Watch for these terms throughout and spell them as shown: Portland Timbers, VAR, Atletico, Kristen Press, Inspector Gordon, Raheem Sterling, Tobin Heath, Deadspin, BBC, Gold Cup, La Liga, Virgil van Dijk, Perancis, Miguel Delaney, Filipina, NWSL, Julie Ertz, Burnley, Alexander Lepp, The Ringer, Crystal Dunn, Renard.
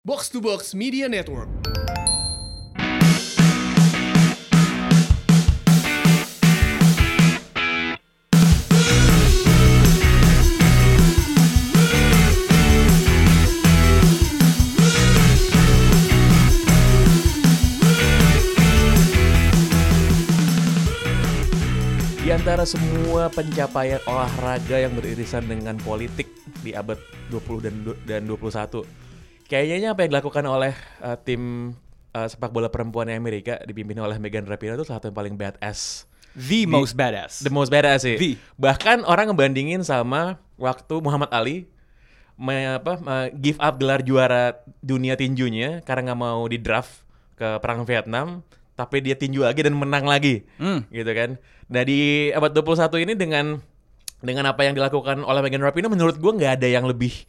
Box to Box Media Network. Di antara semua pencapaian olahraga yang beririsan dengan politik di abad 20 dan 21, kayaknya apa yang dilakukan oleh tim sepak bola perempuan Amerika dipimpin oleh Megan Rapinoe itu salah satu yang paling badass. The most badass sih. Bahkan orang ngebandingin sama waktu Muhammad Ali give up gelar juara dunia tinjunya karena nggak mau di draft ke perang Vietnam, tapi dia tinju lagi dan menang lagi. Gitu kan. Nah, di abad 21 ini dengan apa yang dilakukan oleh Megan Rapinoe, menurut gue nggak ada yang lebih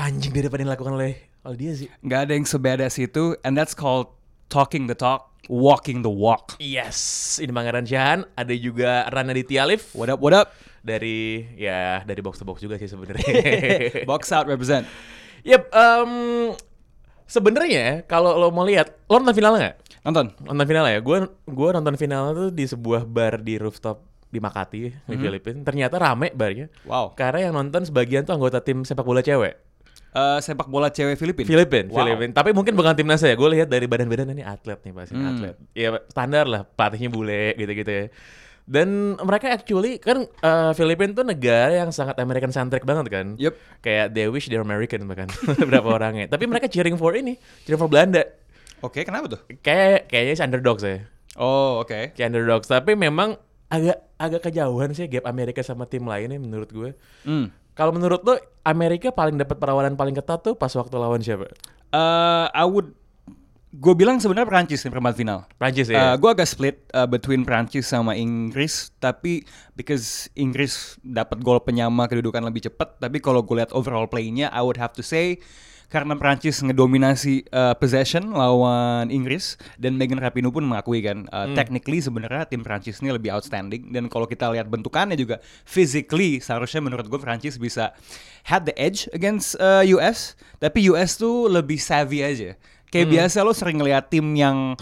anjing daripada yang dilakukan oleh dia sih. Nggak ada yang sebedas itu, and that's called talking the talk, walking the walk. Yes, ini Bang Aran Chan, ada juga Rana Ditya Alif. What up? Dari box to box juga sih sebenarnya. Box out represent. Yep, sebenarnya kalau lo mau lihat, lo nonton finalnya nggak? Nonton finalnya ya. Gue nonton finalnya tuh di sebuah bar di rooftop di Makati, di Filipina. Ternyata rame barnya. Wow. Karena yang nonton sebagian tuh anggota tim sepak bola cewek. Sepak bola cewek Filipina. Tapi mungkin bukan timnasnya ya. Gue lihat dari badan-badan ini atlet nih pasti. Atlet. Ya standar lah. Pelatihnya bule gitu-gitu ya. Dan mereka actually kan Filipina tuh negara yang sangat American centric banget kan. Yep. Kayak they wish they're American bahkan berapa orangnya. Tapi mereka cheering for Belanda. Oke, kenapa tuh? Kayaknya underdogs ya. Oh, oke. Kayak underdogs. Tapi memang agak kejauhan sih gap Amerika sama tim lainnya menurut gue. Kalau menurut lo, Amerika paling dapat perlawanan paling ketat tuh pas waktu lawan siapa? Gue bilang sebenarnya Perancis nih perempat final. Perancis ya. Gue agak split between Perancis sama Inggris, tapi because Inggris dapat gol penyama kedudukan lebih cepat. Tapi kalau gue lihat overall play-nya, I would have to say karena Perancis ngedominasi possession lawan Inggris, dan Megan Rapinoe pun mengakui kan technically sebenarnya tim Perancis ini lebih outstanding, dan kalau kita lihat bentukannya juga physically seharusnya menurut gue Perancis bisa had the edge against US, tapi US tuh lebih savvy aja. Kayak biasa lo sering ngeliat tim yang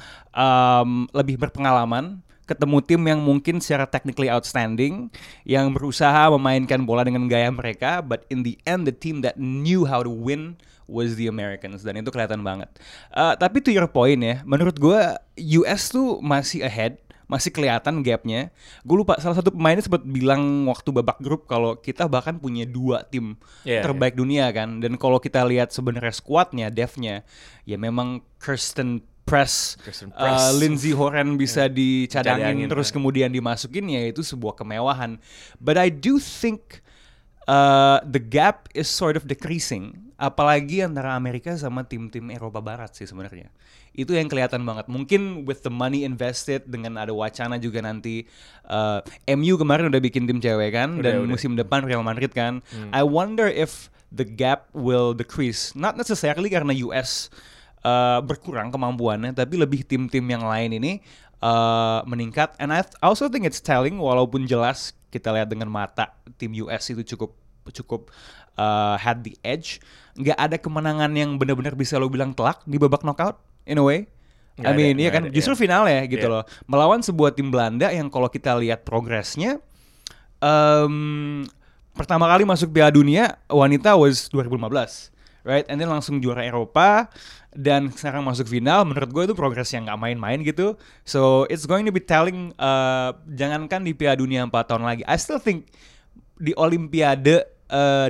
lebih berpengalaman ketemu tim yang mungkin secara technically outstanding, yang berusaha memainkan bola dengan gaya mereka, but in the end the team that knew how to win was the Americans, dan itu kelihatan banget. Tapi to your point ya, menurut gue US tuh masih ahead, masih kelihatan gapnya. Gue lupa salah satu pemainnya sempat bilang waktu babak grup kalau kita bahkan punya 2 tim terbaik dunia kan. Dan kalau kita lihat sebenarnya squadnya, depthnya, ya memang Kristen Press. Lindsay Horan bisa dicadangin terus kemudian dimasukin, ya itu sebuah kemewahan. But I do think the gap is sort of decreasing, apalagi antara Amerika sama tim-tim Eropa Barat sih sebenarnya. Itu yang kelihatan banget. Mungkin with the money invested, dengan ada wacana juga nanti MU kemarin udah bikin tim cewek kan, dan musim depan Real Madrid kan. I wonder if the gap will decrease. Not necessarily karena US berkurang kemampuannya, tapi lebih tim-tim yang lain ini meningkat. And I also think it's telling, walaupun jelas kita lihat dengan mata tim US itu cukup had the edge. Nggak ada kemenangan yang benar-benar bisa lo bilang telak di babak knockout in a way. I mean, iya kan, justru final ya gitu loh. Melawan sebuah tim Belanda yang kalau kita lihat progresnya, pertama kali masuk Piala Dunia wanita was 2015. Right, and then langsung juara Eropa, dan sekarang masuk final. Menurut gue itu progres yang gak main-main gitu. So it's going to be telling, jangankan di Piala Dunia 4 tahun lagi, I still think di Olimpiade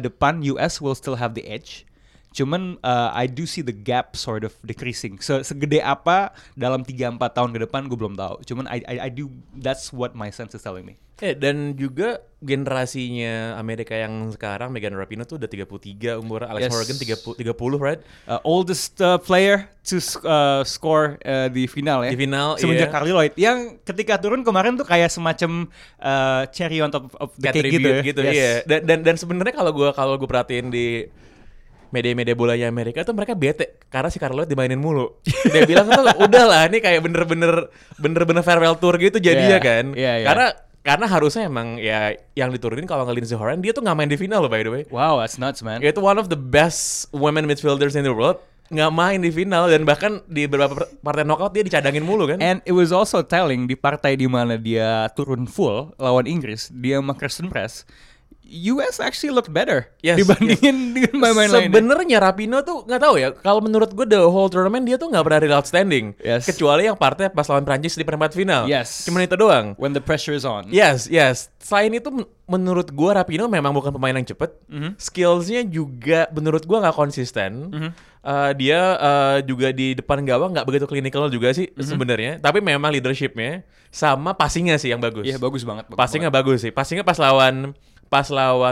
depan US will still have the edge. Cuman I do see the gap sort of decreasing. So segede apa dalam 3-4 tahun ke depan gue belum tahu. Cuman I do, that's what my sense is telling me. Dan juga generasinya Amerika yang sekarang, Megan Rapinoe tuh udah 33 umur, Alex Morgan 30 right? Oldest player to score di final ya. Di final, semenjak Carly Lloyd, yang ketika turun kemarin tuh kayak semacam cherry on top of the cake gitu. Iya. Dan sebenarnya kalau gue perhatiin di media-media bolanya Amerika tuh mereka bete karena si Carly Lloyd dimainin mulu. Dia bilang tuh udahlah, ini kayak bener-bener farewell tour gitu jadinya kan. Yeah. Karena harusnya emang ya yang diturunin kalau nggak Lindsay Horan, dia tuh nggak main di final loh by the way. Wow, that's nuts man. Itu one of the best women midfielders in the world. nggak main di final, dan bahkan di beberapa partai knockout dia dicadangin mulu kan. And it was also telling di partai di mana dia turun full lawan Inggris, dia sama Kristen Press, US actually looked better dibandingin dengan main-main lainnya. Sebenarnya Rapinoe tuh nggak tahu ya. Kalau menurut gue the whole tournament dia tuh nggak pernah real outstanding, kecuali yang partai pas lawan Perancis di perempat final. Cuman itu doang. When the pressure is on. Selain itu menurut gue Rapinoe memang bukan pemain yang cepet. Skillsnya juga menurut gue nggak konsisten. Dia juga di depan gawang nggak begitu clinical juga sih sebenarnya. Tapi memang leadershipnya sama passingnya sih yang bagus. Iya, bagus banget. Passingnya bagus sih. Passingnya pas lawan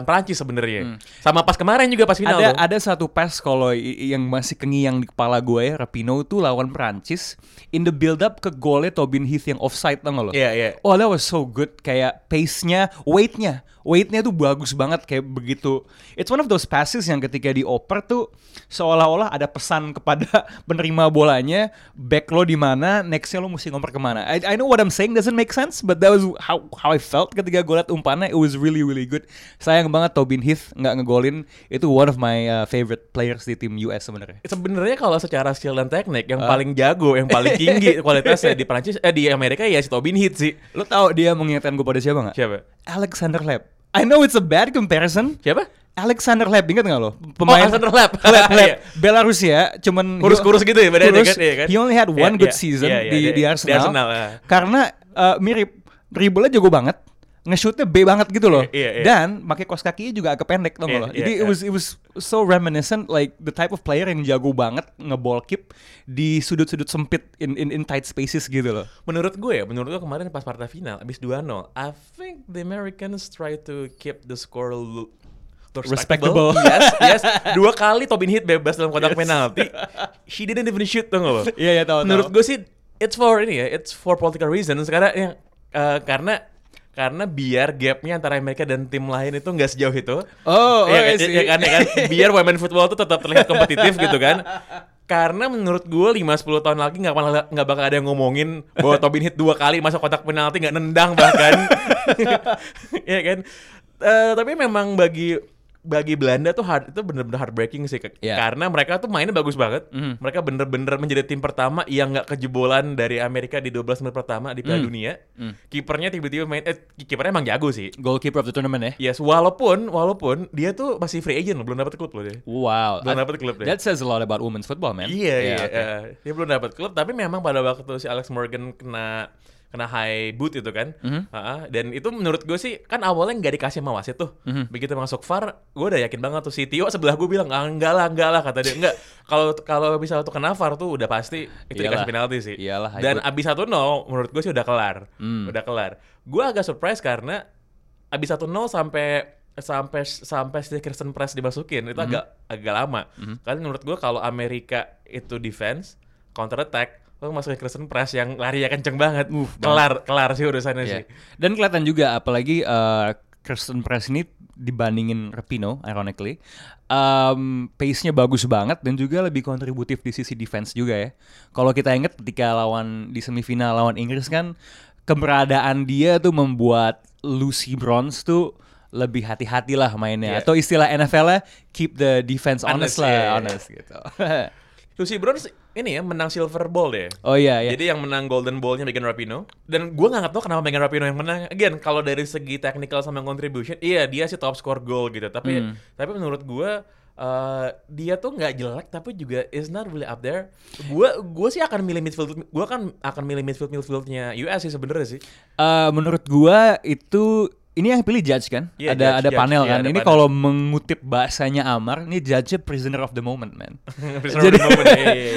Perancis sebenarnya. Sama pas kemarin juga pas final. Ada satu pass kalau yang masih kengiang di kepala gue ya, Rapinoe tuh lawan Perancis in the build up ke golnya Tobin Heath yang offside, tau gak lo? Iya. Oh, that was so good, kayak pace-nya, weight-nya tuh bagus banget, kayak begitu. It's one of those passes yang ketika dioper tuh seolah-olah ada pesan kepada penerima bolanya, back lo di mana, next-nya lo mesti ngoper kemana. I know what I'm saying doesn't make sense, but that was how I felt ketika gue liat umpannya. It was really really good. Sayang banget Tobin Heath nggak ngegolin. Itu one of my favorite players di tim US sebenarnya. Sebenarnya kalau secara skill dan teknik yang paling jago, yang paling tinggi kualitasnya di Perancis, di Amerika ya si Tobin Heath sih. Lo tau dia mengingatkan gue pada siapa nggak? Siapa? Alexander Lepp. I know it's a bad comparison. Siapa? Alexander Lepp, ingat nggak lo? Pemain Alexander Lepp. Belarusia, cuman kurus-kurus gitu ya, badannya kan. Iya kan? He only had one good season di Arsenal. Karena mirip dribble-nya jago banget. Nge-shootnya B banget gitu loh, dan pakai kos kakinya juga agak pendek dong loh. Jadi it was so reminiscent like the type of player yang jago banget ngeball keep di sudut-sudut sempit in tight spaces gitu loh. Menurut gue kemarin pas partai final abis 2-0, I think the Americans try to keep the score respectable. Yes. Dua kali Tobin Heath bebas dalam kotak penalti. She didn't even shoot dong loh. Iya tahu. Menurut gue sih it's for political reasons karena biar gapnya antara Amerika dan tim lain itu nggak sejauh itu, ya kan, biar women football itu tetap terlihat kompetitif gitu kan. Karena menurut gue 5-10 tahun lagi nggak bakal ada yang ngomongin bahwa Tobin Heath 2 kali masuk kotak penalti nggak nendang bahkan, ya kan. Tapi memang bagi Belanda tuh itu bener-bener heartbreaking sih, karena mereka tuh mainnya bagus banget. Mereka bener-bener menjadi tim pertama yang nggak kejebolan dari Amerika di 12 menit pertama di Piala Dunia. Kipernya tiba-tiba main, kipernya emang jago sih. Goalkeeper of the tournament ya. Yes, walaupun dia tuh masih free agent loh, belum dapat klub loh dia. Wow. Belum dapat klub deh. That says a lot about women's football, man. Iya. Dia belum dapat klub, tapi memang pada waktu si Alex Morgan kena high boot itu kan, dan itu menurut gue sih kan awalnya nggak dikasih sama wasit tuh, begitu masuk VAR, gue udah yakin banget tuh si Tio sebelah gue bilang enggak lah kata dia, enggak, kalau bisa tuh kena VAR tuh udah pasti itu dikasih penalti sih, dan abis 1-0 menurut gue sih udah kelar, gue agak surprise karena abis 1-0 sampai si Kristen Press dimasukin itu agak lama, karena menurut gue kalau Amerika itu defense counter attack, lo masukin Kristen Press yang lari ya kenceng banget, kelar sih urusannya sih. Dan kelihatan juga apalagi Kristen Press ini dibandingin Rapinoe, ironically, pace-nya bagus banget dan juga lebih kontributif di sisi defense juga ya. Kalau kita ingat ketika lawan di semifinal lawan Inggris kan, keberadaan dia tuh membuat Lucy Bronze tuh lebih hati-hati lah mainnya, atau istilah NFL-nya keep the defense honest gitu. Lucy Bronze ini ya menang silver ball deh. Oh iya. Jadi yang menang golden ball-nya Megan Rapinoe. Dan gue nggak tahu kenapa Megan Rapinoe yang menang. Again, kalau dari segi technical sama contribution, iya dia sih top score goal gitu. Tapi menurut gue dia tuh nggak jelek, tapi juga is not really up there. Gue sih akan milih midfield. Gue kan akan milih midfieldnya US sih sebenarnya sih. Menurut gue itu. Ini yang pilih judge kan? Yeah, ada panel kan? Ini kalau mengutip bahasanya Amar, ini judge-nya prisoner of the moment, man. Jadi,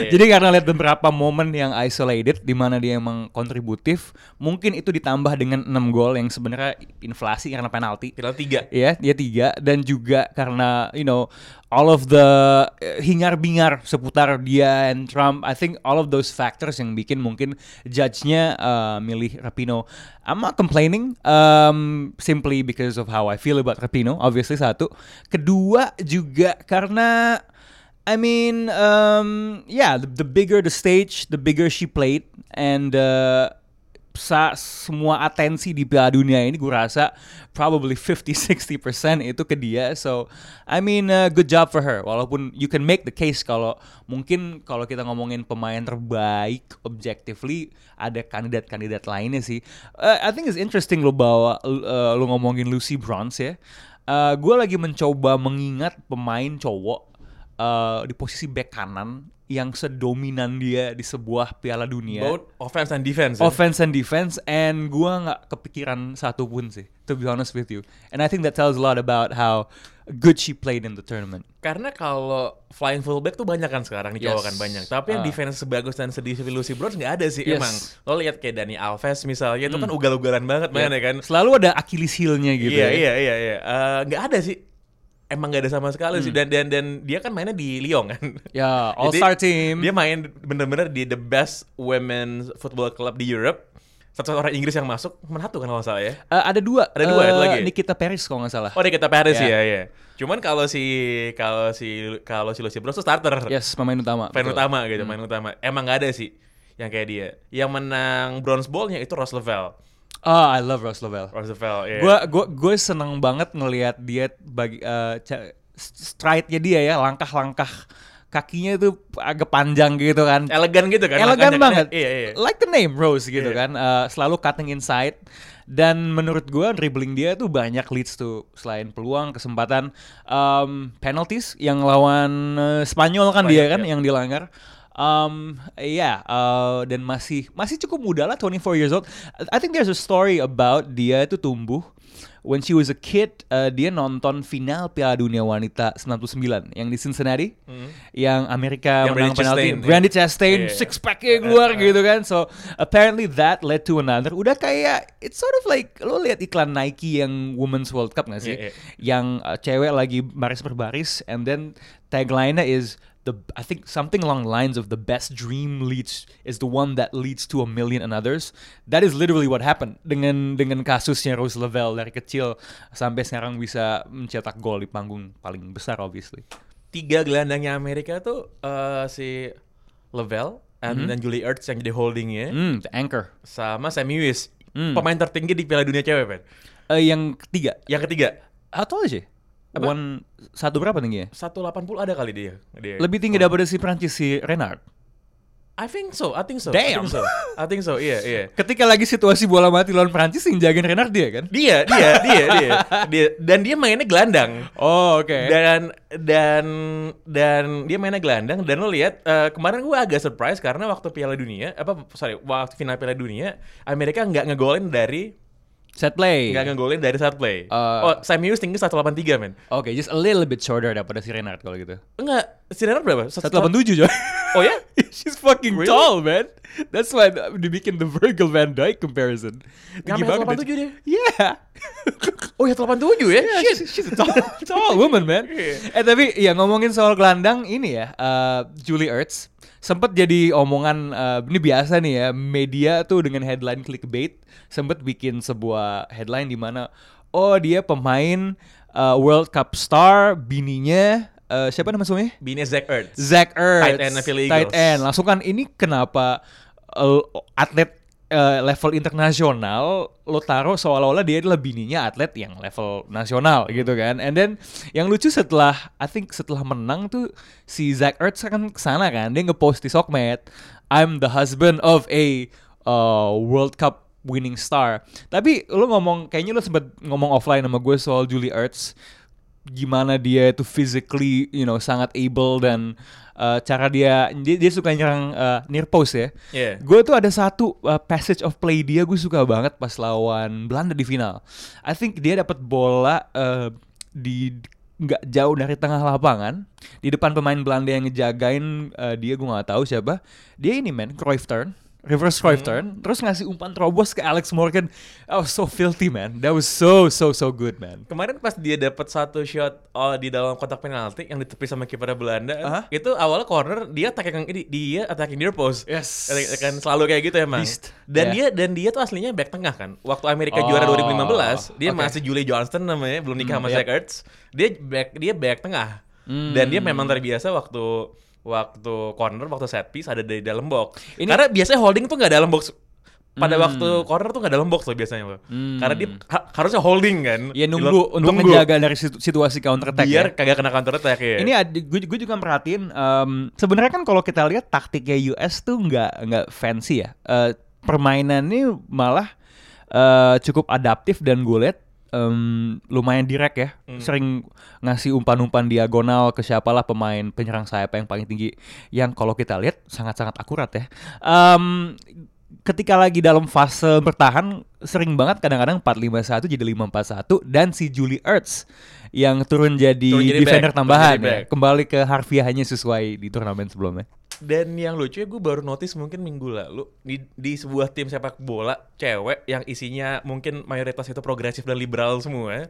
jadi karena lihat beberapa momen yang isolated, di mana dia emang kontributif, mungkin itu ditambah dengan 6 gol yang sebenarnya inflasi karena penalti. Penalti 3. Iya, dia 3. Dan juga karena, you know, all of the hingar-bingar seputar dia and Trump, I think all of those factors yang bikin mungkin judge-nya milih Rapinoe. I'm not complaining. Simply because of how I feel about Rapinoe, obviously satu. Kedua juga karena, I mean, the bigger the stage, the bigger she played, and semua atensi di Piala Dunia ini gue rasa probably 50-60% itu ke dia. So I mean good job for her. Walaupun you can make the case kalau mungkin kalau kita ngomongin pemain terbaik objectively ada kandidat-kandidat lainnya sih. I think it's interesting lo bawa lo ngomongin Lucy Bronze ya. Gue lagi mencoba mengingat pemain cowok di posisi bek kanan yang sedominan dia di sebuah Piala Dunia. Both offense and defense. Offense and defense, and gua nggak kepikiran satu pun sih, to be honest with you. And I think that tells a lot about how good she played in the tournament. Karena kalau flying fullback tuh banyak kan sekarang, di cowok kan banyak. Tapi yang defense sebagus dan sedisi Lucy Bronze nggak ada sih emang. Lo lihat kayak Dani Alves misalnya, itu kan ugal-ugalan banget mainnya kan. Selalu ada Achilles heel-nya gitu. Iya. Nggak ada sih. Emang gak ada sama sekali sih, dan dia kan mainnya di Lyon kan. Ya, All Star team. Dia main bener-bener di the best women's football club di Europe. Satu-satu orang Inggris yang masuk, satu kan kalau nggak salah ya. Ada dua itu lagi. Nikita Paris kalau nggak salah. Oh, Nikita Paris ya. Cuman kalau si Lucy Bronze starter. Yes, pemain utama. Pemain utama. Emang gak ada sih yang kayak dia. Yang menang bronze ball-nya itu Rose Lavelle. Oh, I love Rose Lavelle. Gue seneng banget ngelihat dia bagi stride-nya dia ya, langkah-langkah kakinya itu agak panjang gitu kan. Elegan gitu kan. Elegan banget. Iya. Like the name Rose gitu kan. Selalu cutting inside. Dan menurut gue dribbling dia tuh banyak leads tuh selain peluang, kesempatan, penalties yang lawan Spanyol kan dia kan yang dilanggar. Dan masih cukup muda lah, 24 years old. I think there's a story about dia itu tumbuh. When she was a kid, dia nonton final Piala Dunia Wanita 99 yang di Cincinnati, yang Amerika yang menang penalti. Brandy Chastain, six packnya keluar gitu kan. So apparently that led to another. Udah kayak it's sort of like lo lihat iklan Nike yang Women's World Cup nggak sih? Yang cewek lagi baris per baris, and then tagline-nya is I think something along the lines of the best dream leads is the one that leads to a million and others. That is literally what happened dengan kasusnya Rose Lavelle dari kecil sampai sekarang bisa mencetak gol di panggung paling besar obviously. 3 gelandangnya Amerika tuh si Lavelle dan Julie Ertz yang jadi holdingnya, the anchor, sama Sammy Weiss, pemain tertinggi di Piala Dunia cewek kan? Yang ketiga. How tall is she? Satu berapa tingginya? 180 ada kali dia. Lebih tinggi daripada si Perancis, si Renard. I think so. Damn. I think so. Iya. Ketika lagi situasi bola mati lawan Perancis, yang jagain Renard dia kan? Dia. Dan dia mainnya gelandang. Oh, oke. Dan dia mainnya gelandang, dan lo lihat kemarin gue agak surprise karena waktu final Piala Dunia Amerika nggak ngegolin dari set play. Nggak ngegolin dari set play. Sammy Hughes tinggi 183 men. Okay, just a little bit shorter daripada si Renard kalau gitu. Enggak, si Renard berapa? 187 coy. Oh ya? She's fucking really tall man. That's why they bikin the Virgil van Dijk comparison. Tinggi banget. 187 dia? Yeah. Oh ya, 187 ya? Yeah, she's a tall woman man. Yeah. Tapi ya ngomongin soal gelandang ini ya, Julie Ertz sempat jadi omongan, ini biasa nih ya, media tuh dengan headline clickbait sempat bikin sebuah headline di mana dia pemain World Cup star, bininya siapa nama suaminya? Bininya Zach Ertz. Tight end Philly Eagles. Tight end. Langsung kan ini kenapa atlet level internasional lo taruh seolah-olah dia adalah bininya atlet yang level nasional gitu kan. And then yang lucu setelah menang tuh si Zach Ertz kan kesana kan, dia ngepost di sokmed, I'm the husband of a World Cup winning star. Tapi lo ngomong, kayaknya lo sempat ngomong offline sama gue soal Julie Ertz, gimana dia itu physically, sangat able, dan cara dia suka nyerang near post ya. Yeah. Gue tuh ada satu passage of play dia gue suka banget pas lawan Belanda di final. I think dia dapat bola di nggak jauh dari tengah lapangan, di depan pemain Belanda yang ngejagain dia, gue nggak tahu siapa. Dia ini man, Cruyff turn. Reverse Cruyff turn, terus ngasih umpan terobos ke Alex Morgan. That was so filthy man. That was so good man. Kemarin pas dia dapat satu shot di dalam kotak penalti yang ditepis sama kiper Belanda, itu awalnya corner, dia attacking near post. Yes. Kan selalu kayak gitu emang. Beast. Dan dia tuh aslinya back tengah kan. Waktu Amerika juara 2015, dia masih Julie Johnston namanya, belum nikah sama Zach Ertz. Dia back tengah. Dan dia memang terbiasa waktu corner, waktu set piece ada di dalam box. Karena biasanya holding tuh nggak dalam box pada waktu corner tuh nggak dalam box loh biasanya loh, karena dia harusnya holding kan. Iya, nunggu untuk menjaga dari situasi counter attack. Biar ya, kagak kena counter attack ya. Ini gue juga merhatiin. Sebenarnya kan kalau kita lihat taktiknya US tuh nggak fancy ya. Permainannya malah cukup adaptif dan gue lihat lumayan direct ya, sering ngasih umpan-umpan diagonal ke siapalah pemain penyerang sayap yang paling tinggi, yang kalau kita lihat sangat-sangat akurat ya. Ketika lagi dalam fase bertahan, sering banget kadang-kadang 4-5-1 jadi 5-4-1, dan si Julie Ertz yang turun jadi defender back, tambahan ya, kembali ke harfiahnya sesuai di turnamen sebelumnya. Dan yang lucu ya, gue baru notice mungkin minggu lalu di sebuah tim sepak bola cewek yang isinya mungkin mayoritas itu progresif dan liberal semua.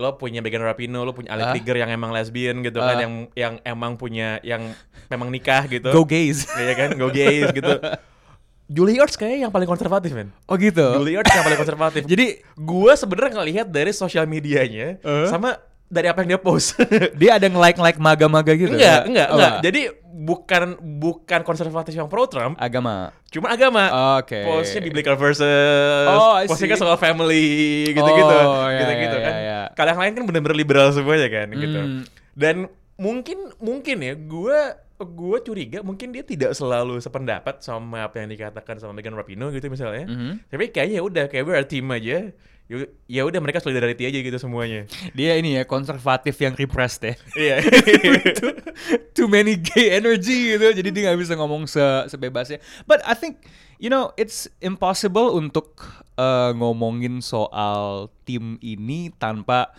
Lo punya Megan Rapinoe, lo punya Alif Tiger yang emang lesbian gitu kan, yang emang punya, yang memang nikah gitu. Go gays. Iya kan, go gays gitu. Julie Ertz kayaknya yang paling konservatif, men. Oh gitu? Julie Ertz yang paling konservatif. Jadi gue sebenarnya ngelihat dari sosial medianya sama dari apa yang dia post. Dia ada nge-like maga-maga gitu? Enggak. Jadi bukan konservatif yang pro Trump, agama. Cuma agama. Oke. Okay. Postnya biblical verses. Postnya kan soal family gitu-gitu. Iya. Kalau yang lain kan benar-benar liberal semuanya kan gitu. Dan mungkin ya gue curiga mungkin dia tidak selalu sependapat sama apa yang dikatakan sama Megan Rapinoe gitu misalnya. Tapi kayaknya udah kayak we're a team aja. Ya udah, mereka solidarity aja gitu semuanya. Dia ini ya konservatif yang repressed ya. Iya. Too many gay energy gitu. Jadi dia nggak bisa ngomong sebebasnya. But I think it's impossible untuk ngomongin soal tim ini tanpa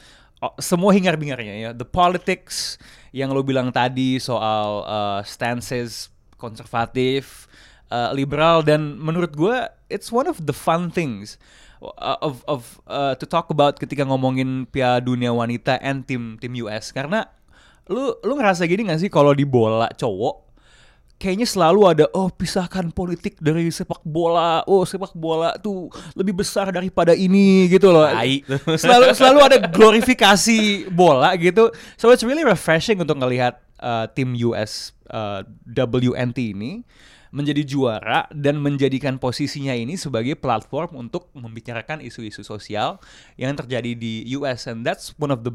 semua hingar-bingarnya ya. The politics yang lo bilang tadi soal stances konservatif, liberal, dan menurut gue it's one of the fun things to talk about ketika ngomongin Piala Dunia Wanita and tim US. Karena lu ngerasa gini gak sih kalau di bola cowok kayaknya selalu ada pisahkan politik dari sepak bola. Sepak bola tuh lebih besar daripada ini gitu loh. Selalu ada glorifikasi bola gitu. So it's really refreshing untuk ngelihat tim US WNT ini menjadi juara dan menjadikan posisinya ini sebagai platform untuk membicarakan isu-isu sosial yang terjadi di US, and that's one of the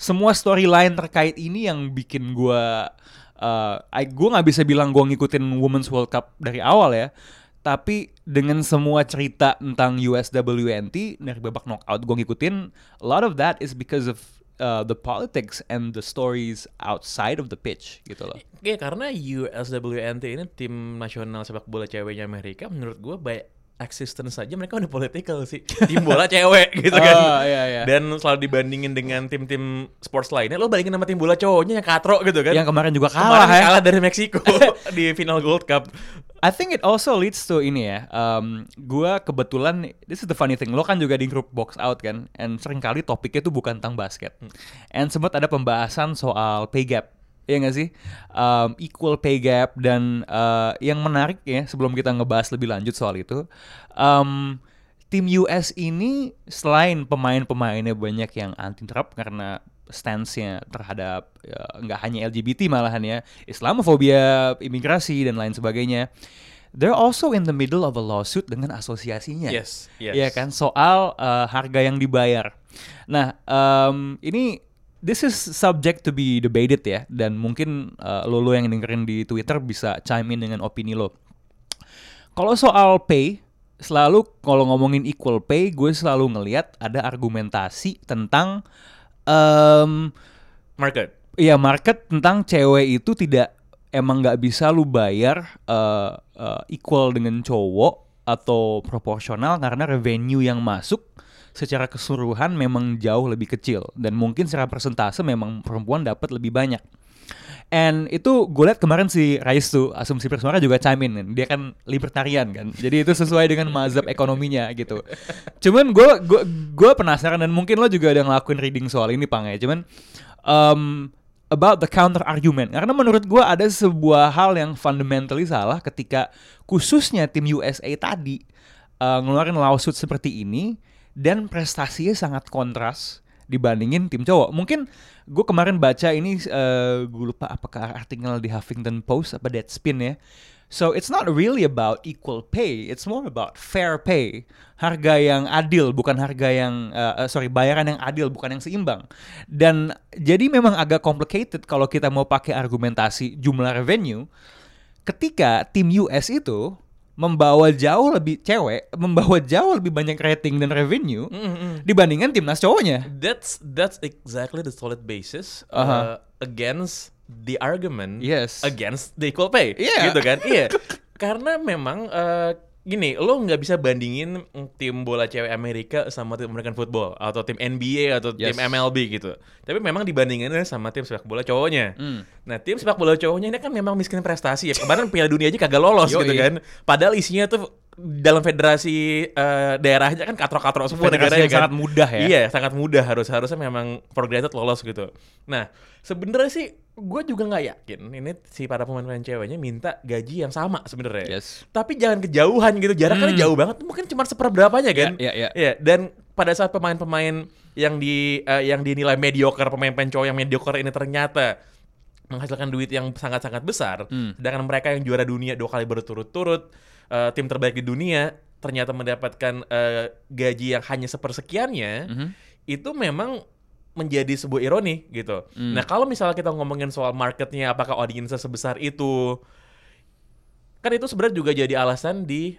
semua storyline terkait ini yang bikin gue nggak bisa bilang gue ngikutin Women's World Cup dari awal ya, tapi dengan semua cerita tentang USWNT dari babak knockout gue ngikutin, a lot of that is because of the politics and the stories outside of the pitch gitu loh. Iya, karena USWNT ini tim nasional sepak bola ceweknya Amerika, menurut gue by existence saja mereka udah political sih. Tim bola cewek gitu kan. Iya. Dan selalu dibandingin dengan tim-tim sports lainnya, lo bandingin sama tim bola cowoknya yang katro gitu kan. Yang kemarin juga kalah dari Meksiko di final Gold Cup. I think it also leads to ini ya. Gue kebetulan, this is the funny thing, lo kan juga di grup box out kan, and seringkali topiknya tuh bukan tentang basket. And sempat ada pembahasan soal pay gap, ya nggak sih? Equal pay gap, dan yang menarik ya, sebelum kita ngebahas lebih lanjut soal itu, tim US ini selain pemain-pemainnya banyak yang anti Trump karena stance-nya terhadap nggak hanya LGBT malahan ya, Islamofobia, imigrasi, dan lain sebagainya. They're also in the middle of a lawsuit dengan asosiasinya. Yes. Ya kan, soal harga yang dibayar. Nah, ini this is subject to be debated ya, dan mungkin lo yang dengerin di Twitter bisa chime in dengan opini lo. Kalau soal pay, selalu kalau ngomongin equal pay, gue selalu ngelihat ada argumentasi tentang market. Iya, market tentang cewek itu emang gak bisa lu bayar equal dengan cowok atau proporsional karena revenue yang masuk secara keseluruhan memang jauh lebih kecil, dan mungkin secara persentase memang perempuan dapat lebih banyak. And itu gue liat kemarin si Rais tuh, asumsi Piers Morgan juga chime in kan. Dia kan libertarian kan, jadi itu sesuai dengan mazhab ekonominya gitu. Cuman gue penasaran, dan mungkin lo juga ada ngelakuin reading soal ini Pang ya, cuman about the counter argument. Karena menurut gue ada sebuah hal yang fundamentally salah ketika khususnya tim USA tadi ngeluarin lawsuit seperti ini, dan prestasinya sangat kontras dibandingin tim cowok. Mungkin gue kemarin baca ini, gue lupa apakah artikel di Huffington Post apa Deadspin ya, So it's not really about equal pay, it's more about fair pay. Harga yang adil, bukan harga yang bayaran yang adil, bukan yang seimbang. Dan jadi memang agak complicated kalau kita mau pakai argumentasi jumlah revenue ketika tim US itu membawa jauh lebih banyak rating dan revenue dibandingkan timnas cowoknya. That's exactly the solid basis against the argument against the equal pay, gitu kan? Iya, karena memang gini, lo nggak bisa bandingin tim bola cewek Amerika sama tim American football atau tim NBA atau tim MLB gitu. Tapi memang dibandinginnya sama tim sepak bola cowoknya. Nah, tim sepak bola cowoknya ini kan memang miskin prestasi ya. Kemarin Piala Dunia aja kagak lolos gitu kan. Padahal isinya tuh dalam federasi daerahnya kan katro-katro semua negara yang kan sangat mudah ya. Iya, sangat mudah, harusnya memang for granted lolos gitu. Nah, sebenarnya sih gue juga nggak yakin ini si para pemain-pemain ceweknya minta gaji yang sama sebenarnya. Tapi jangan kejauhan gitu, jaraknya jauh banget, mungkin cuma seperberapanya kan. Dan pada saat pemain-pemain yang dinilai mediocre, pemain-pemain cowok yang mediocre ini ternyata menghasilkan duit yang sangat-sangat besar, sedangkan mereka yang juara dunia 2 kali berturut-turut, tim terbaik di dunia ternyata mendapatkan gaji yang hanya sepersekiannya, itu memang menjadi sebuah ironi gitu. Nah, kalau misalnya kita ngomongin soal marketnya, apakah audiensnya sebesar itu, kan itu sebenarnya juga jadi alasan di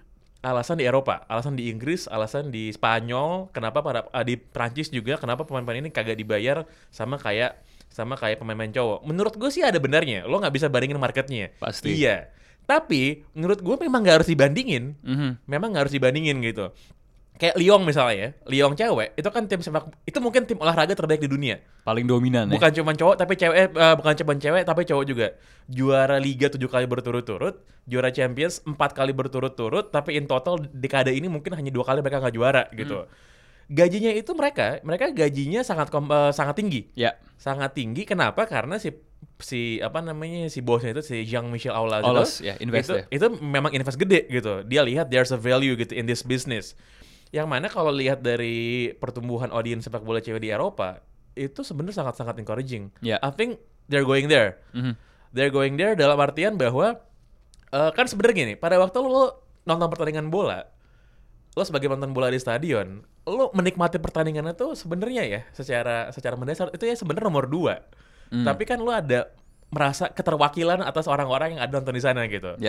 Eropa, alasan di Inggris, alasan di Spanyol, kenapa di Perancis juga kenapa pemain-pemain ini kagak dibayar sama kayak pemain-pemain cowok. Menurut gue sih ada benarnya, lo nggak bisa bandingin marketnya. Pasti. Iya. Tapi menurut gue memang nggak harus dibandingin, gitu. Kayak Lyon misalnya, Lyon cewek itu kan itu mungkin tim olahraga terbaik di dunia, paling dominan. Bukan cuma cowok tapi cewek, bukan cuma cewek tapi cowok juga. Juara Liga 7 kali berturut-turut, juara Champions 4 kali berturut-turut, tapi in total dekade ini mungkin hanya 2 kali mereka nggak juara gitu. Gajinya itu mereka gajinya sangat tinggi, sangat tinggi. Kenapa? Karena si bosnya itu si Jean-Michel Aulas itu memang invest gede gitu. Dia lihat there's a value gitu in this business. Yang mana kalau lihat dari pertumbuhan audiens sepak bola cewek di Eropa, itu sebenarnya sangat-sangat encouraging. I think they're going there. They're going there dalam artian bahwa kan sebenarnya gini, pada waktu lo nonton pertandingan bola, lo sebagai penonton bola di stadion, lo menikmati pertandingannya tuh sebenarnya ya secara mendasar itu ya sebenarnya nomor 2. Tapi kan lo ada merasa keterwakilan atas orang-orang yang ada nonton di sana gitu.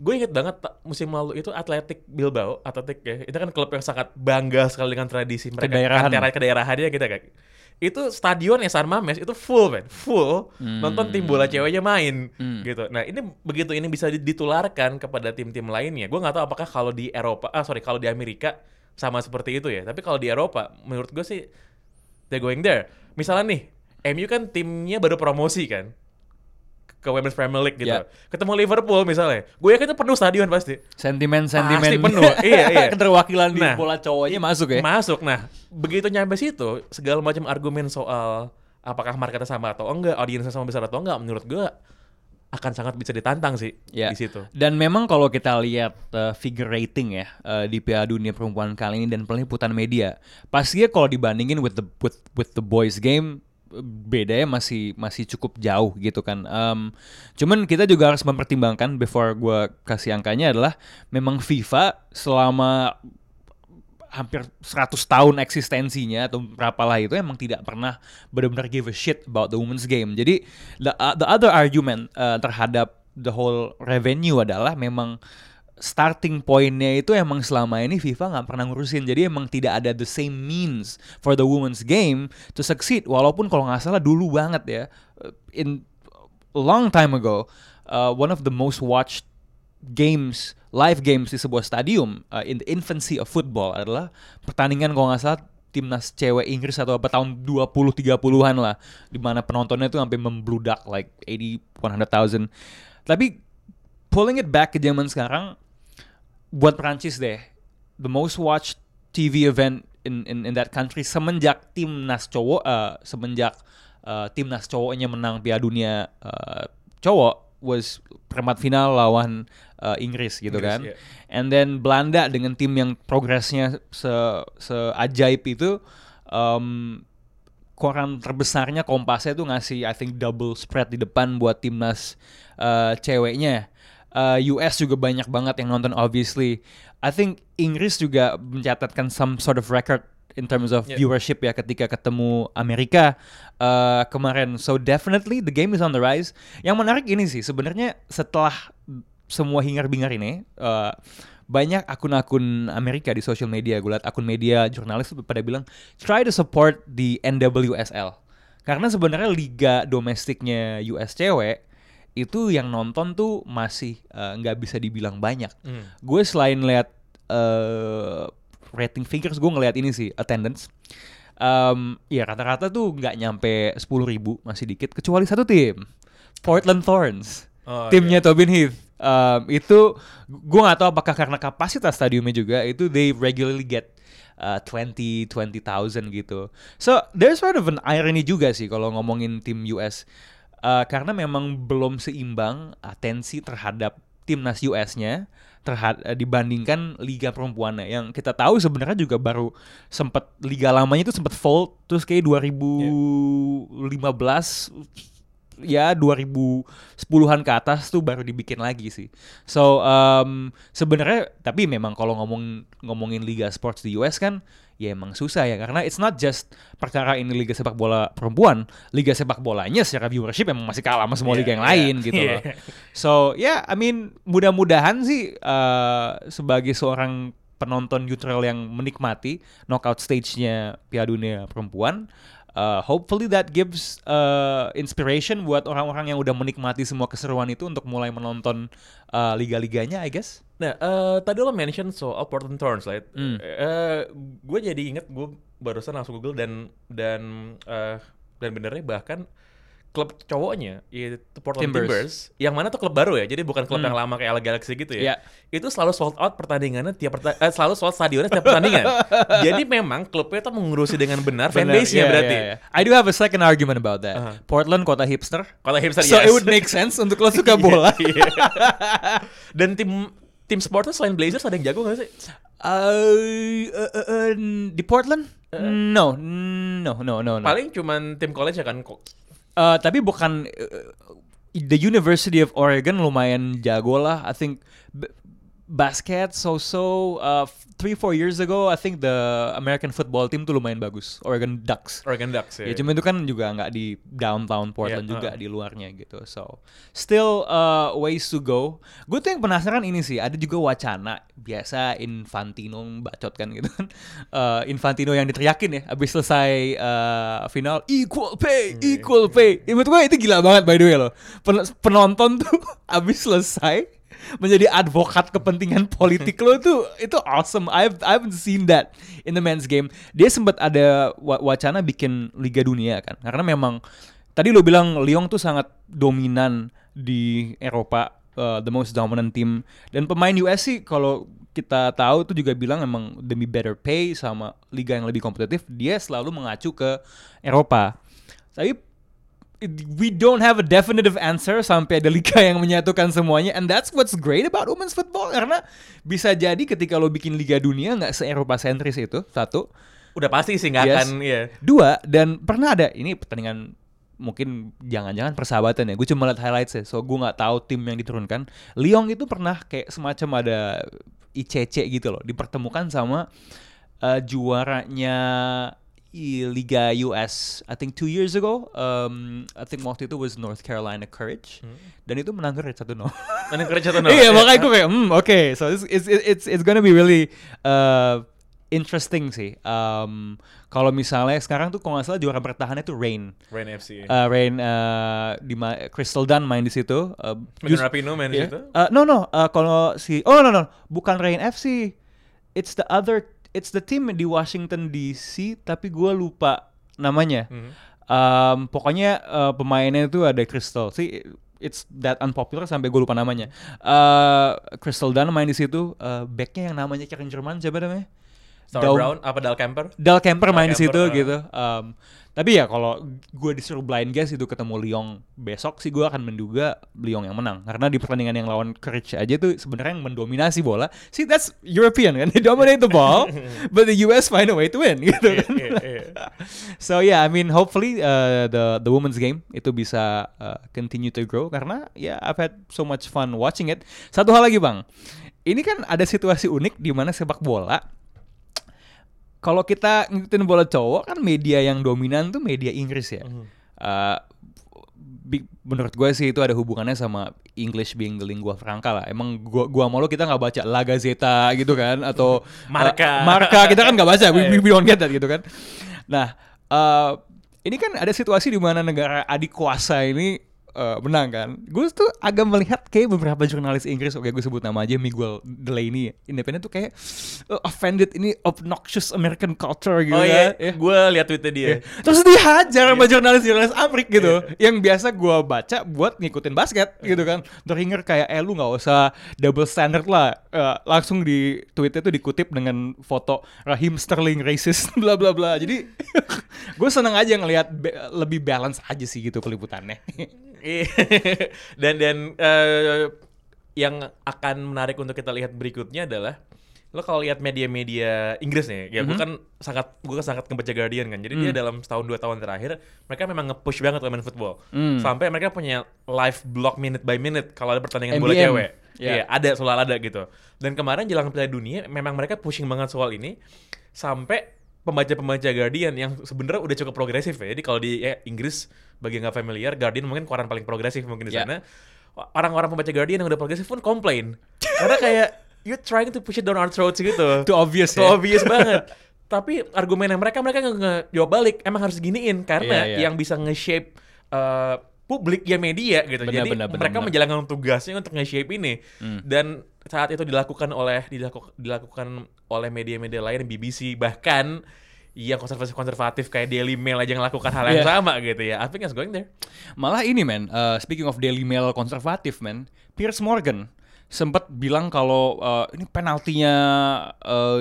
Gue inget banget musim lalu itu Athletic ya, itu kan klub yang sangat bangga sekali dengan tradisi mereka, kedaerahannya gitu kan. Itu stadion San Mames itu full nonton tim bola ceweknya main gitu. Nah, ini bisa ditularkan kepada tim-tim lainnya. Gue nggak tahu apakah kalau di Eropa, kalau di Amerika sama seperti itu ya. Tapi kalau di Eropa, menurut gue sih they're going there. Misalnya nih, MU kan timnya baru promosi kan ke Women's Premier League gitu. Ketemu Liverpool misalnya. Gue yakin itu penuh stadion pasti. Sentimen. Pasti penuh. Iya. Keterwakilan di bola cowoknya masuk. Nah, begitu nyampe situ, segala macam argumen soal apakah marketnya sama atau enggak, audiensnya sama besar atau enggak, menurut gue akan sangat bisa ditantang sih di situ. Dan memang kalau kita lihat figure rating ya di Piala Dunia Perempuan kali ini dan peliputan media, pastinya kalau dibandingin with the boys game, bedanya masih cukup jauh gitu kan. Cuman kita juga harus mempertimbangkan, before gue kasih angkanya adalah memang FIFA selama hampir 100 tahun eksistensinya atau berapalah itu emang tidak pernah benar-benar give a shit about the women's game. Jadi the other argument terhadap the whole revenue adalah memang starting point-nya itu emang selama ini FIFA nggak pernah ngurusin. Jadi emang tidak ada the same means for the women's game to succeed. Walaupun kalau nggak salah dulu banget ya, in a long time ago, one of the most watched games, live games di sebuah stadium in the infancy of football adalah pertandingan kalau nggak salah timnas cewek Inggris atau apa tahun 20-30-an lah, dimana penontonnya itu sampai membludak like 80-100,000. Tapi pulling it back ke zaman sekarang, buat Perancis deh, the most watched TV event in that country semenjak timnas cowok, timnas cowoknya menang Piala Dunia cowok was perempat final lawan Inggris gitu kan. And then Belanda dengan tim yang progresnya se-ajaib itu, koran terbesarnya Kompasnya tuh ngasih I think double spread di depan buat timnas ceweknya. US juga banyak banget yang nonton, obviously. I think Inggris juga mencatatkan some sort of record in terms of viewership ya ketika ketemu Amerika kemarin. So definitely the game is on the rise. Yang menarik ini sih sebenarnya setelah semua hingar-bingar ini, banyak akun-akun Amerika di social media, gue liat akun media jurnalis pada bilang try to support the NWSL. Karena sebenarnya liga domestiknya US cewek itu yang nonton tuh masih nggak bisa dibilang banyak. Gue selain lihat rating figures, gue ngelihat ini sih, attendance. Ya rata-rata tuh nggak nyampe 10,000, masih dikit. Kecuali satu tim, Portland Thorns, timnya Tobin Heath. Itu gue gak tahu apakah karena kapasitas stadiumnya juga, itu they regularly get 20,000 gitu. So there's sort of an irony juga sih kalau ngomongin tim US, karena memang belum seimbang atensi terhadap timnas US-nya dibandingkan liga perempuannya, yang kita tahu sebenarnya juga baru sempat, liga lamanya itu sempat fold terus kayak 2015 ya 2010-an ke atas tuh baru dibikin lagi sih. So sebenarnya tapi memang kalau ngomongin liga sports di US kan ya emang susah ya, karena it's not just perkara ini liga sepak bola perempuan, liga sepak bolanya secara viewership emang masih kalah sama semua liga yang lain gitu loh. So I mean mudah-mudahan sih sebagai seorang penonton neutral yang menikmati knockout stage-nya Piala Dunia Perempuan, hopefully that gives inspiration buat orang-orang yang udah menikmati semua keseruan itu untuk mulai menonton liga-liganya, I guess. Nah, tadi lo mention soal Portland Thorns, right? Gue jadi inget, gue barusan langsung Google dan benernya bahkan klub cowoknya itu Portland Timbers, yang mana tuh klub baru ya, jadi bukan klub yang lama kayak LA Galaxy gitu ya. Itu selalu sold out pertandingannya selalu sold stadionnya tiap pertandingan. Jadi memang klubnya tuh mengurusi dengan benar fanbase-nya berarti. I do have a second argument about that. Portland kota hipster, so it would make sense untuk lo suka bola. Dan tim sportnya selain Blazers ada yang jago nggak sih? Di Portland? No. Paling cuman tim college ya kan. Tapi bukan, the University of Oregon lumayan jago lah. I think basket so 3-4 years ago I think the American football team tuh lumayan bagus, Oregon Ducks ya. Cuma itu kan juga nggak di downtown Portland, juga di luarnya gitu. So still ways to go. Gue tuh yang penasaran ini sih, ada juga wacana biasa Infantino bacot kan gitu kan, Infantino yang diteriakin ya abis selesai final, equal pay. Menurut gue itu gila banget by the way loh, penonton tuh abis selesai menjadi advokat kepentingan politik lo tuh, itu awesome. I haven't seen that in the men's game. Dia sempat ada wacana bikin Liga Dunia kan, karena memang tadi lo bilang Lyon tuh sangat dominan di Eropa, the most dominant team. Dan pemain US sih kalau kita tahu tuh juga bilang emang demi better pay sama liga yang lebih kompetitif, dia selalu mengacu ke Eropa. Tapi we don't have a definitive answer sampai ada liga yang menyatukan semuanya, and that's what's great about women's football, karena bisa jadi ketika lo bikin liga dunia nggak se-Eropa sentris itu, satu udah pasti sih nggak akan ya. Dua, dan pernah ada ini pertandingan mungkin jangan-jangan persahabatan ya, gue cuma lihat highlightsnya, so gue nggak tahu tim yang diturunkan. Lyon itu pernah kayak semacam ada ICC gitu loh, dipertemukan sama juaranya Liga US, I think 2 years ago, I think waktu itu was North Carolina Courage, dan itu menang Courage 1-0. Iya, makanya gue kayak, okay, so it's gonna be really interesting sih. Kalau misalnya sekarang tuh kalau nggak salah juara bertahannya tuh Rain FC. Di Crystal Dunn main di situ. Megan Rapinoe main di situ? Bukan Rain FC, it's the other. It's the team di Washington DC, tapi gue lupa namanya. Pokoknya pemainnya itu ada Crystal. See, it's that unpopular sampai gue lupa namanya. Crystal Dunn main di situ. Backnya yang namanya Karen Jerman siapa namanya? Sama Brown apa Dal Kemper main di situ gitu. Tapi ya kalau gue disuruh blind guess itu ketemu Lyon besok sih, gue akan menduga Lyon yang menang. Karena di pertandingan yang lawan Krich aja tuh sebenarnya yang mendominasi bola. See, that's European kan, they dominate the ball, but the US find a way to win gitu kan. So yeah, I mean hopefully the women's game itu bisa continue to grow karena ya yeah, I've had so much fun watching it. Satu hal lagi bang, ini kan ada situasi unik di mana sepak bola. Kalau kita ngikutin bola cowok kan media yang dominan tuh media Inggris ya. Menurut gue sih itu ada hubungannya sama English being the lingua franca lah. Emang gua malu kita nggak baca La Gazzetta gitu kan atau Marca kita kan nggak baca. We don't get that gitu kan. Nah ini kan ada situasi di mana negara adik kuasa ini menang kan. Gue tuh agak melihat kayak beberapa jurnalis Inggris, oke gue sebut nama aja, Miguel Delaney independen tuh kayak offended ini obnoxious American culture gitu. Oh iya, kan? Yeah. Gue liat tweetnya dia. Yeah. Terus dihajar sama jurnalis-jurnalis Amerika gitu. Yang biasa gue baca buat ngikutin basket gitu kan. The Ringer kayak lu gak usah double standard lah. Langsung di tweetnya tuh dikutip dengan foto Raheem Sterling racist bla bla bla. Jadi gue seneng aja ngelihat lebih balance aja sih gitu keliputannya. dan yang akan menarik untuk kita lihat berikutnya adalah lo kalau lihat media-media Inggris nih ya, gue sangat membaca Guardian kan, jadi dia dalam setahun dua tahun terakhir mereka memang nge-push banget main football sampai mereka punya live blog minute by minute kalau ada pertandingan bola cewek. Iya, ada, selalu ada gitu. Dan kemarin jelang Piala Dunia memang mereka pushing banget soal ini sampai pembaca Guardian yang sebenarnya udah cukup progresif ya. Jadi kalau di Inggris bagi yang nggak familiar, Guardian mungkin koran paling progresif mungkin di sana. Orang-orang pembaca Guardian yang udah progresif pun komplain karena kayak you're trying to push it down our throats gitu. Too obvious banget. Tapi argumennya mereka ngejawab balik, emang harus giniin karena yang bisa nge-shape publik ya media gitu. Jadi mereka menjalankan tugasnya untuk nge-shape ini. Dan saat itu dilakukan oleh media-media lain, BBC bahkan yang konservatif kayak Daily Mail aja ngelakukan hal yang sama gitu ya. I think it's going there. Malah ini man, speaking of Daily Mail konservatif man, Piers Morgan sempat bilang kalau ini penaltinya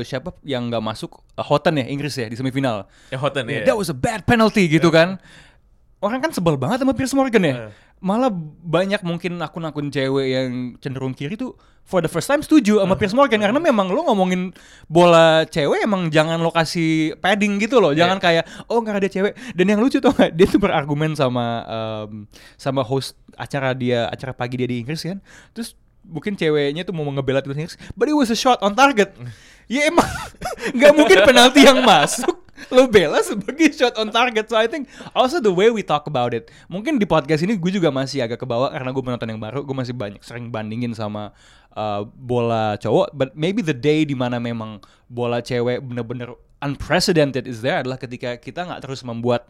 siapa yang nggak masuk, Houghton ya, Inggris ya di semifinal. Houghton. That was a bad penalty gitu kan. Orang kan sebel banget sama Piers Morgan ya. Malah banyak mungkin akun-akun cewek yang cenderung kiri tuh for the first time setuju sama Piers Morgan karena memang lo ngomongin bola cewek emang jangan lo kasih padding gitu loh. Jangan kayak oh gak ada cewek. Dan yang lucu tuh dia tuh berargumen sama sama host acara pagi dia di Inggris kan. Terus mungkin ceweknya tuh mau ngebela itu Inggris, but it was a shot on target. Ya emang gak mungkin penalti yang masuk lo bela sebagai shot on target. So I think also the way we talk about it, mungkin di podcast ini gue juga masih agak kebawa karena gue penonton yang baru, gue masih sering bandingin sama bola cowok. But maybe the day dimana memang bola cewek bener-bener unprecedented is there adalah ketika kita gak terus membuat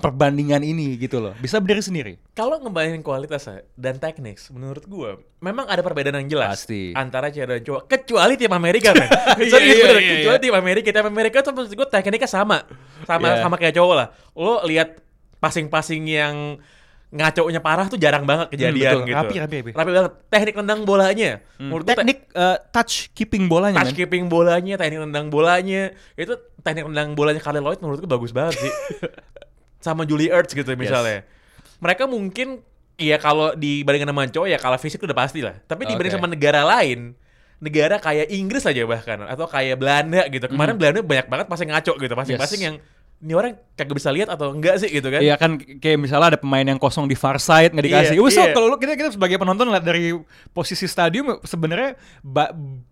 perbandingan ini gitu loh. Bisa berdiri sendiri. Kalau ngebandingin kualitas dan teknik, menurut gue memang ada perbedaan yang jelas pasti antara cewek dan cowok. Kecuali tim Amerika kan. Kecuali tim Amerika itu menurut gue tekniknya sama kayak cowok lah. Lo lihat passing-passing yang ngaconya parah tuh jarang banget kejadian gitu. Rapi banget. Teknik tendang bolanya, teknik touch keeping bolanya, teknik tendang bolanya. Itu teknik tendang bolanya Carly Lloyd menurut gue bagus banget sih. Sama Julie Ertz gitu misalnya. Mereka mungkin ya kalau dibandingkan sama cowok ya kalah fisik udah pasti lah. Tapi dibanding sama negara lain, negara kayak Inggris aja bahkan atau kayak Belanda gitu. Kemarin Belanda banyak banget passing ngaco gitu, passing yang ini orang kagak bisa lihat atau enggak sih gitu kan? Iya kan, kayak misalnya ada pemain yang kosong di far side nggak dikasih. Kalau kita sebagai penonton lihat dari posisi stadium sebenarnya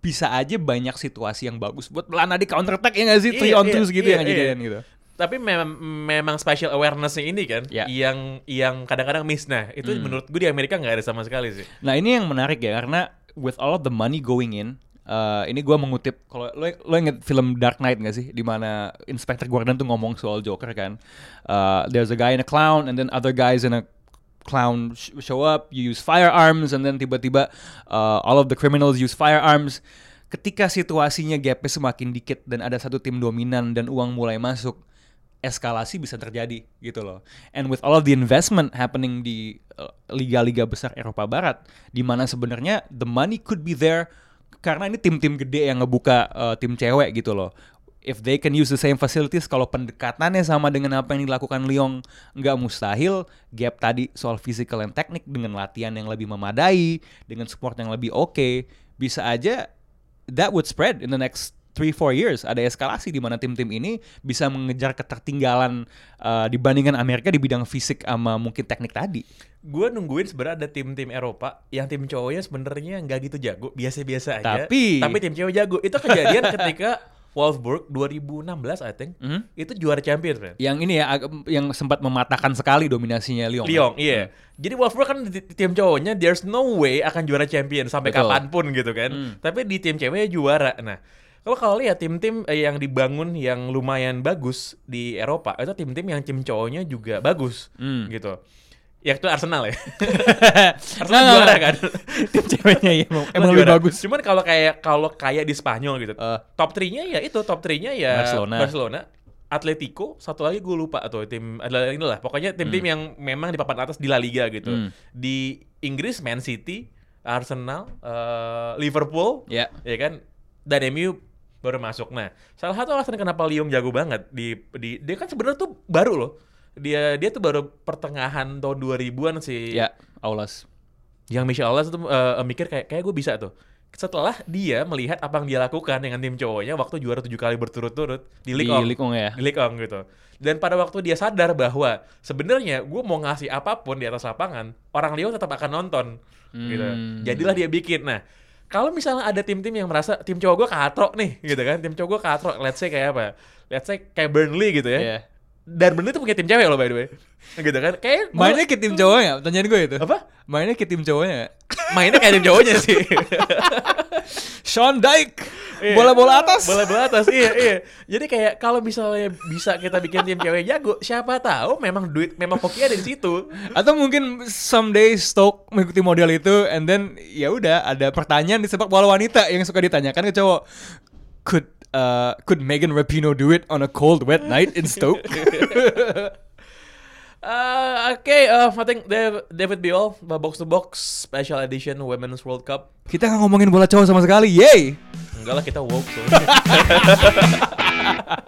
bisa aja banyak situasi yang bagus buat Belanda di counter attack ya nggak sih, 3 on 2 gitu yang kejadian gitu. Tapi memang special awarenessnya ini kan yang kadang-kadang miss. Nah itu menurut gue di Amerika nggak ada sama sekali sih. Nah ini yang menarik ya karena with all of the money going in. Ini gue mengutip, kalau lo inget film Dark Knight nggak sih, di mana Inspector Gordon tuh ngomong soal Joker kan, there's a guy and a clown and then other guys and a clown show up, you use firearms and then tiba-tiba all of the criminals use firearms. Ketika situasinya gapnya semakin dikit dan ada satu tim dominan dan uang mulai masuk, eskalasi bisa terjadi gitu loh. And with all of the investment happening di liga-liga besar Eropa Barat, di mana sebenarnya the money could be there. Karena ini tim-tim gede yang ngebuka tim cewek gitu loh. if they can use the same facilities, kalau pendekatannya sama dengan apa yang dilakukan Lyon, nggak mustahil gap tadi soal physical and teknik dengan latihan yang lebih memadai, dengan support yang lebih oke, bisa aja that would spread in the next 3-4 years. Ada eskalasi di mana tim-tim ini bisa mengejar ketertinggalan dibandingkan Amerika di bidang fisik sama mungkin teknik tadi. Gue nungguin sebenarnya ada tim-tim Eropa yang tim cowoknya sebenarnya nggak gitu jago, biasa-biasa aja. Tapi tim cowok jago. Itu kejadian ketika Wolfsburg 2016 I think, itu juara Champions, man. Yang ini ya, yang sempat mematahkan sekali dominasinya Lyon, iya. Jadi Wolfsburg kan di tim cowoknya there's no way akan juara Champions sampai kapanpun gitu kan. Tapi di tim ceweknya juara. Nah, kalau lihat tim-tim yang dibangun yang lumayan bagus di Eropa, itu tim-tim yang tim cowoknya juga bagus gitu. Ya itu Arsenal ya. Arsenal juara kan. Tim ceweknya ya emang lebih bagus. Cuman kalau kayak di Spanyol gitu. Top 3-nya ya itu, top 3-nya ya Barcelona, Atletico, satu lagi gue lupa atau tim adalah inilah. Pokoknya tim-tim yang memang di papan atas di La Liga gitu. Di Inggris Man City, Arsenal, Liverpool, ya kan. Dan MU baru masuk. Nah, salah satu alasan kenapa Lyon jago banget di dia kan sebenarnya tuh baru loh. Dia tuh baru pertengahan tahun 2000-an sih. Ya, Aulas. Jean-Michel Aulas tuh mikir kayak gue bisa tuh. Setelah dia melihat apa yang dia lakukan dengan tim cowoknya waktu juara 7 kali berturut-turut di Ligue 1 ya. Di Ligue 1 gitu. Dan pada waktu dia sadar bahwa sebenarnya gue mau ngasih apapun di atas lapangan, orang Lyon tetap akan nonton gitu. Jadilah dia bikin. Nah, kalau misalnya ada tim-tim yang merasa tim cowok gue katrok nih gitu kan, tim cowok gue katrok, let's say kayak apa? Let's say kayak Burnley gitu ya. Yeah. Dan Burnley tuh punya tim cewek loh by the way. Gitu kan. Kayak mainnya ke tim cowoknya, pertanyaan gue itu. Apa? Mainnya ke tim cowoknya. Mainnya kayak tim cowoknya sih. Sean Dyke. Bola-bola atas. Bola-bola atas. Iya. Jadi kayak kalau misalnya bisa kita bikin tim cewek jago, siapa tahu memang duit memang hoki ada di situ. Atau mungkin someday Stoke mengikuti model itu and then ya udah ada pertanyaan di sepak bola wanita yang suka ditanyakan ke cowok. Could Megan Rapinoe do it on a cold, wet night in Stoke? I think that would be all. Box to Box Special Edition Women's World Cup. Kita nggak ngomongin bola cowok sama sekali, yay! Enggak lah, kita woke soalnya.